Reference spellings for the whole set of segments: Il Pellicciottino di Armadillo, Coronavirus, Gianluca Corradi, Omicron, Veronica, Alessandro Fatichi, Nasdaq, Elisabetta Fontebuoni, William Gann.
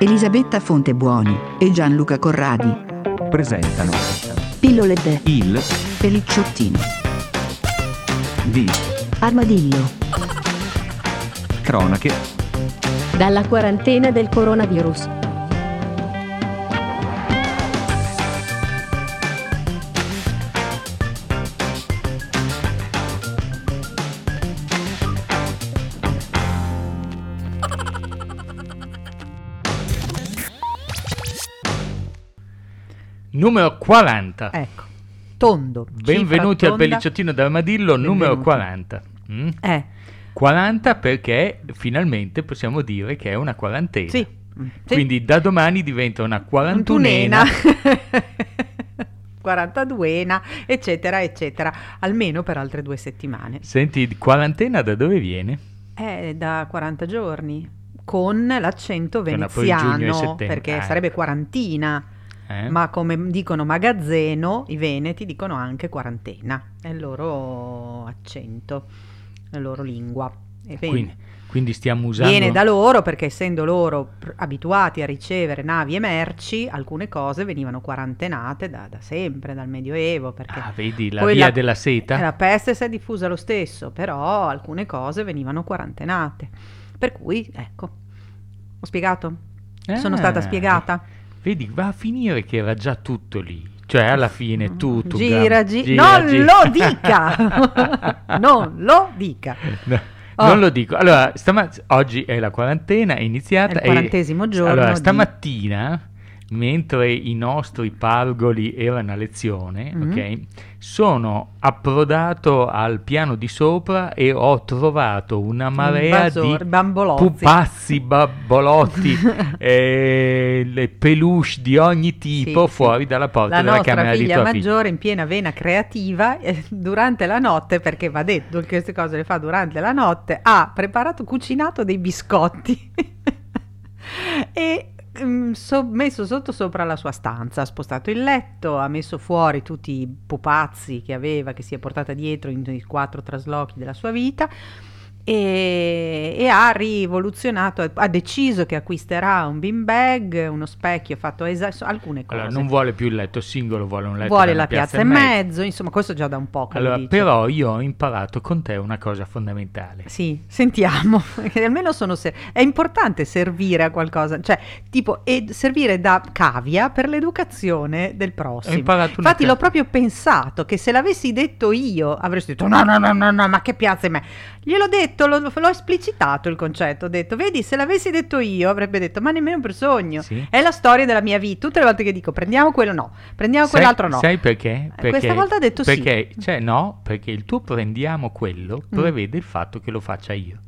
Elisabetta Fontebuoni e Gianluca Corradi presentano Pillole de Il Pellicciottino di Armadillo. Cronache dalla quarantena del coronavirus. Numero 40. Ecco. Tondo. Benvenuti al Pellicciottino d'Armadillo. Benvenuti. Numero 40. 40 perché finalmente possiamo dire che è una quarantena. Sì. Quindi da domani diventa una quarantunena. 42ena, eccetera, eccetera. Almeno per altre 2 settimane. Senti, quarantena da dove viene? Da 40 giorni. Con l'accento veneziano. Perché sarebbe quarantina. Ma come dicono magazzeno, i veneti dicono anche quarantena, è il loro accento, la loro lingua. Quindi stiamo usando... Viene da loro perché essendo loro abituati a ricevere navi e merci, alcune cose venivano quarantenate da sempre, dal Medioevo. Perché vedi, la via della seta? La peste si è diffusa lo stesso, però alcune cose venivano quarantenate. Per cui, ecco, ho spiegato? Sono stata spiegata? Vedi, va a finire che era già tutto lì. Cioè, alla fine tutto... Lo dica! Non lo dica! No, oh. Non lo dico. Allora, oggi è la quarantena, è iniziata. È il 40° giorno. Allora, stamattina, mentre i nostri pargoli erano a lezione, okay, sono approdato al piano di sopra e ho trovato una marea di pupazzi, bambolotti, le peluche di ogni tipo fuori dalla porta della camera di tua figlia. La nostra figlia maggiore in piena vena creativa durante la notte, perché va detto che queste cose le fa durante la notte, ha cucinato dei biscotti e... messo sopra la sua stanza, ha spostato il letto, ha messo fuori tutti i pupazzi che aveva, che si è portata dietro in 4 traslochi della sua vita e ha rivoluzionato, ha deciso che acquisterà un bean bag, uno specchio fatto alcune cose. Allora non vuole più il letto singolo, vuole un letto, vuole la piazza e mezzo, insomma questo già da un po'. Allora però io ho imparato con te una cosa fondamentale. Sì, sentiamo, almeno è importante servire a qualcosa, cioè tipo servire da cavia per l'educazione del prossimo. Infatti l'ho proprio pensato che se l'avessi detto io avresti detto no, ma che piazza e me. Gliel'ho detto, l'ho esplicitato il concetto, ho detto vedi, se l'avessi detto io avrebbe detto ma nemmeno per sogno, sì. È la storia della mia vita, tutte le volte che dico prendiamo quello no, prendiamo quell'altro no. Sai perché? Questa volta ha detto perché, cioè no, perché il tuo prendiamo quello prevede il fatto che lo faccia io.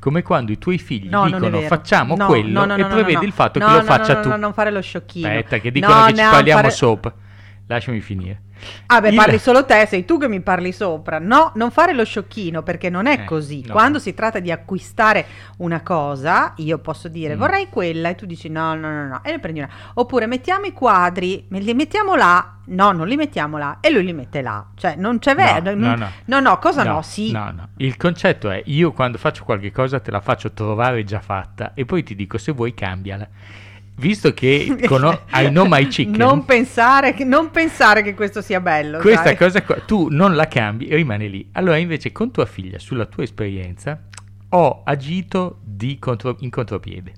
Come quando i tuoi figli dicono facciamo quello e prevede il fatto che lo faccia tu. No, non fare lo sciocchino. Aspetta, che dicono che ci parliamo sopra. Lasciami finire. Parli solo te, sei tu che mi parli sopra. No, non fare lo sciocchino perché non è così. No. Quando si tratta di acquistare una cosa, io posso dire vorrei quella e tu dici no e ne prendi una. Oppure mettiamo i quadri, li mettiamo là. No, non li mettiamo là e lui li mette là. Cioè non c'è vero. Il concetto è io quando faccio qualche cosa te la faccio trovare già fatta e poi ti dico se vuoi cambiala. Visto che I know my chicken, non pensare che questo sia bello, questa cosa qua, tu non la cambi e rimane lì. Allora invece con tua figlia, sulla tua esperienza, ho agito in contropiede,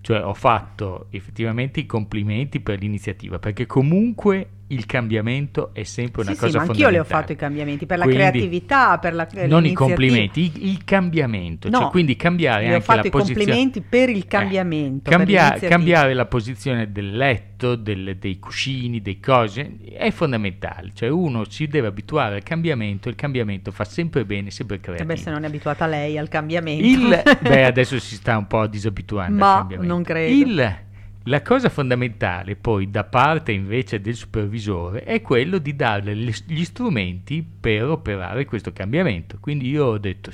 cioè ho fatto effettivamente i complimenti per l'iniziativa, perché comunque il cambiamento è sempre una cosa fondamentale. Ma anch'io le ho fatto i cambiamenti per la creatività, per non i complimenti, il cambiamento, cioè quindi cambiare anche la posizione. Ho fatto i complimenti per il cambiamento, cambiare la posizione del letto, dei cuscini, dei cose è fondamentale, cioè uno si deve abituare al cambiamento, il cambiamento fa sempre bene, sempre creativo. Se non è abituata lei al cambiamento. Adesso si sta un po' disabituando al cambiamento. Ma non credo. La cosa fondamentale poi da parte invece del supervisore è quello di darle gli strumenti per operare questo cambiamento. Quindi io ho detto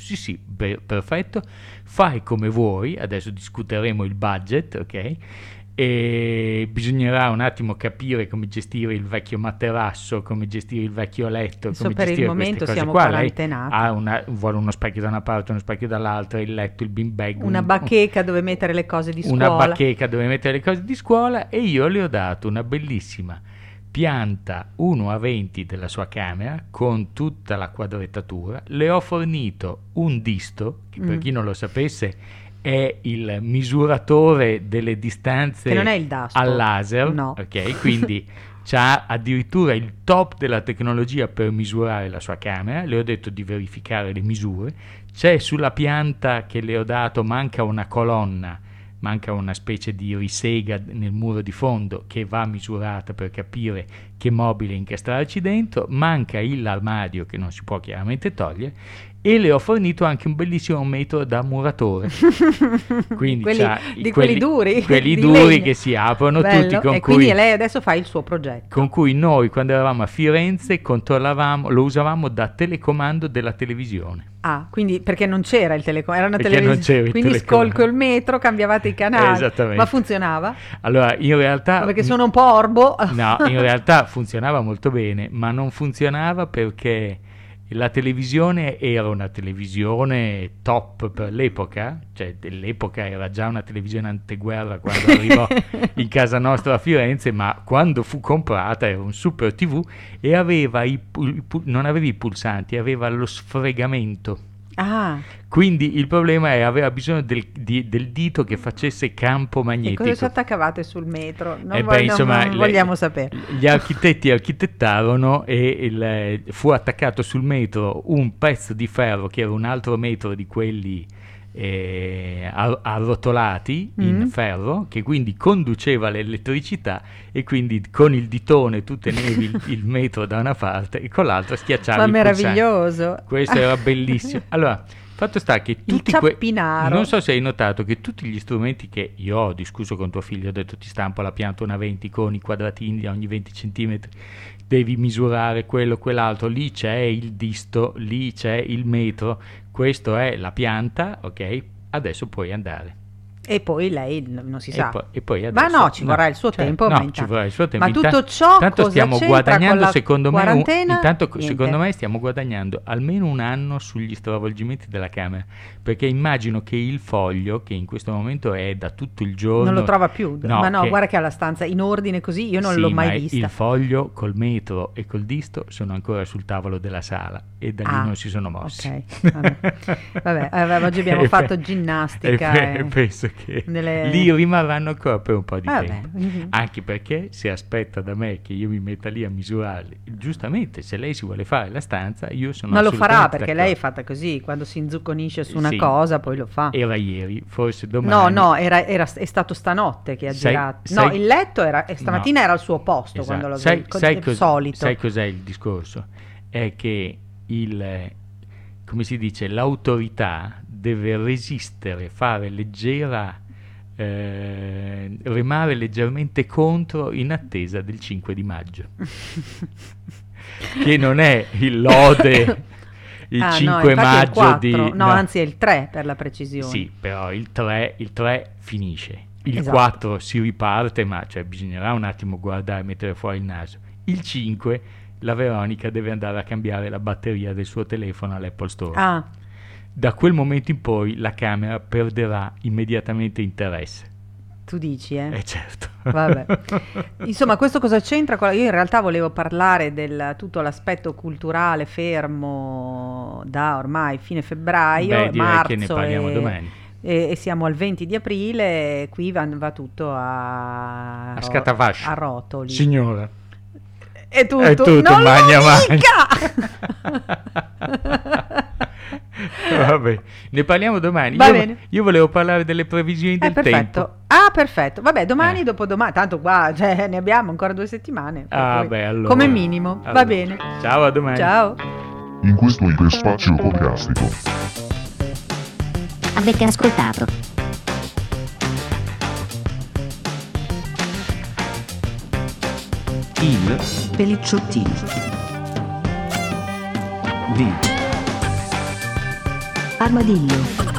perfetto, fai come vuoi, adesso discuteremo il budget, ok? e bisognerà un attimo capire come gestire il vecchio materasso, come gestire il vecchio letto, come gestire queste cose qua. Per il momento siamo quarantenati. Vuole uno specchio da una parte, uno specchio dall'altra, il letto, il bin bag, una bacheca dove mettere le cose di scuola. E io le ho dato una bellissima pianta 1x20 della sua camera con tutta la quadrettatura. Le ho fornito un disto che, per chi non lo sapesse, è il misuratore delle distanze al laser, no. Ok, quindi c'ha addirittura il top della tecnologia per misurare la sua camera. Le ho detto di verificare le misure. C'è sulla pianta che le ho dato, manca una colonna, manca una specie di risega nel muro di fondo che va misurata per capire che mobile incastrarci dentro, manca l'armadio che non si può chiaramente togliere. E le ho fornito anche un bellissimo metro da muratore. Quindi quelli duri che si aprono. Bello. Tutti con e cui, quindi lei adesso fa il suo progetto. Con cui noi, quando eravamo a Firenze, controllavamo, lo usavamo da telecomando della televisione. Ah, quindi perché non c'era il telecomando, era una televisione. Quindi scolco il metro, cambiavate i canali. Esattamente. Ma funzionava? Allora, in realtà perché sono un po' orbo. No, in realtà funzionava molto bene, ma non funzionava perché la televisione era una televisione top per l'epoca, cioè dell'epoca era già una televisione anteguerra quando arrivò in casa nostra a Firenze, ma quando fu comprata era un super TV e aveva non aveva i pulsanti, aveva lo sfregamento. Ah. Quindi il problema è aveva bisogno del dito che facesse campo magnetico. E cosa ci attaccavate sul metro? Vogliamo sapere. Gli architetti architettarono e fu attaccato sul metro un pezzo di ferro che era un altro metro di quelli arrotolati in ferro, che quindi conduceva l'elettricità, e quindi con il ditone tu tenevi il metro da una parte e con l'altra schiacciavi. Ma meraviglioso! Questo era bellissimo. Allora, fatto sta che non so se hai notato che tutti gli strumenti che io ho discusso con tuo figlio, ho detto ti stampo la pianta 1x20 con i quadratini ogni 20 centimetri, devi misurare quello, quell'altro, lì c'è il disto, lì c'è il metro, questo è la pianta, ok? Adesso puoi andare. E poi lei non si sa. E poi adesso, ma no, ci vorrà il suo tempo. No, ci vorrà il suo tempo. Ma tutto ciò tanto stiamo guadagnando, secondo me, secondo me stiamo guadagnando almeno un anno sugli stravolgimenti della camera, perché immagino che il foglio, che in questo momento è da tutto il giorno, non lo trova più. No, ma no, guarda che ha la stanza in ordine così, io non l'ho mai vista. Il foglio col metro e col disto sono ancora sul tavolo della sala e da lì non si sono mossi. Ok, vabbè, oggi abbiamo fatto ginnastica. Penso che lì rimarranno ancora per un po' di tempo, anche perché se aspetta da me che io mi metta lì a misurarli, giustamente se lei si vuole fare la stanza io sono ma lo farà perché d'accordo. Lei è fatta così, quando si inzucconisce su una cosa poi lo fa. Era ieri, forse domani. No, è stato stanotte che ha girato. No, il letto stamattina era al suo posto, esatto. Quando lo solito. Sai cos'è il discorso? È che come si dice, l'autorità deve resistere, fare leggera, remare leggermente contro in attesa del 5 di maggio, che non è il lode il 5 maggio di... No, anzi è il 3 per la precisione. Sì, però il 3 finisce, il 4 si riparte, ma cioè bisognerà un attimo guardare, mettere fuori il naso. Il 5 la Veronica deve andare a cambiare la batteria del suo telefono all'Apple Store. Ah. Da quel momento in poi la camera perderà immediatamente interesse. Tu dici, eh? Certo. Vabbè. Insomma, questo cosa c'entra? Io in realtà volevo parlare del tutto l'aspetto culturale fermo da ormai fine febbraio, marzo, che ne parliamo domani. E siamo al 20 di aprile, qui va tutto a scatafascio, a rotoli. Signora. È tutto non magna. Vabbè, ne parliamo domani. Io volevo parlare delle previsioni del tempo. Ah, perfetto. Vabbè, domani, dopodomani, tanto qua ne abbiamo ancora 2 settimane. Allora. Come minimo, allora. Va bene. Ciao, a domani. Ciao. In questo iperspazio podcastico avete ascoltato Il Pellicciottino di Armadillo.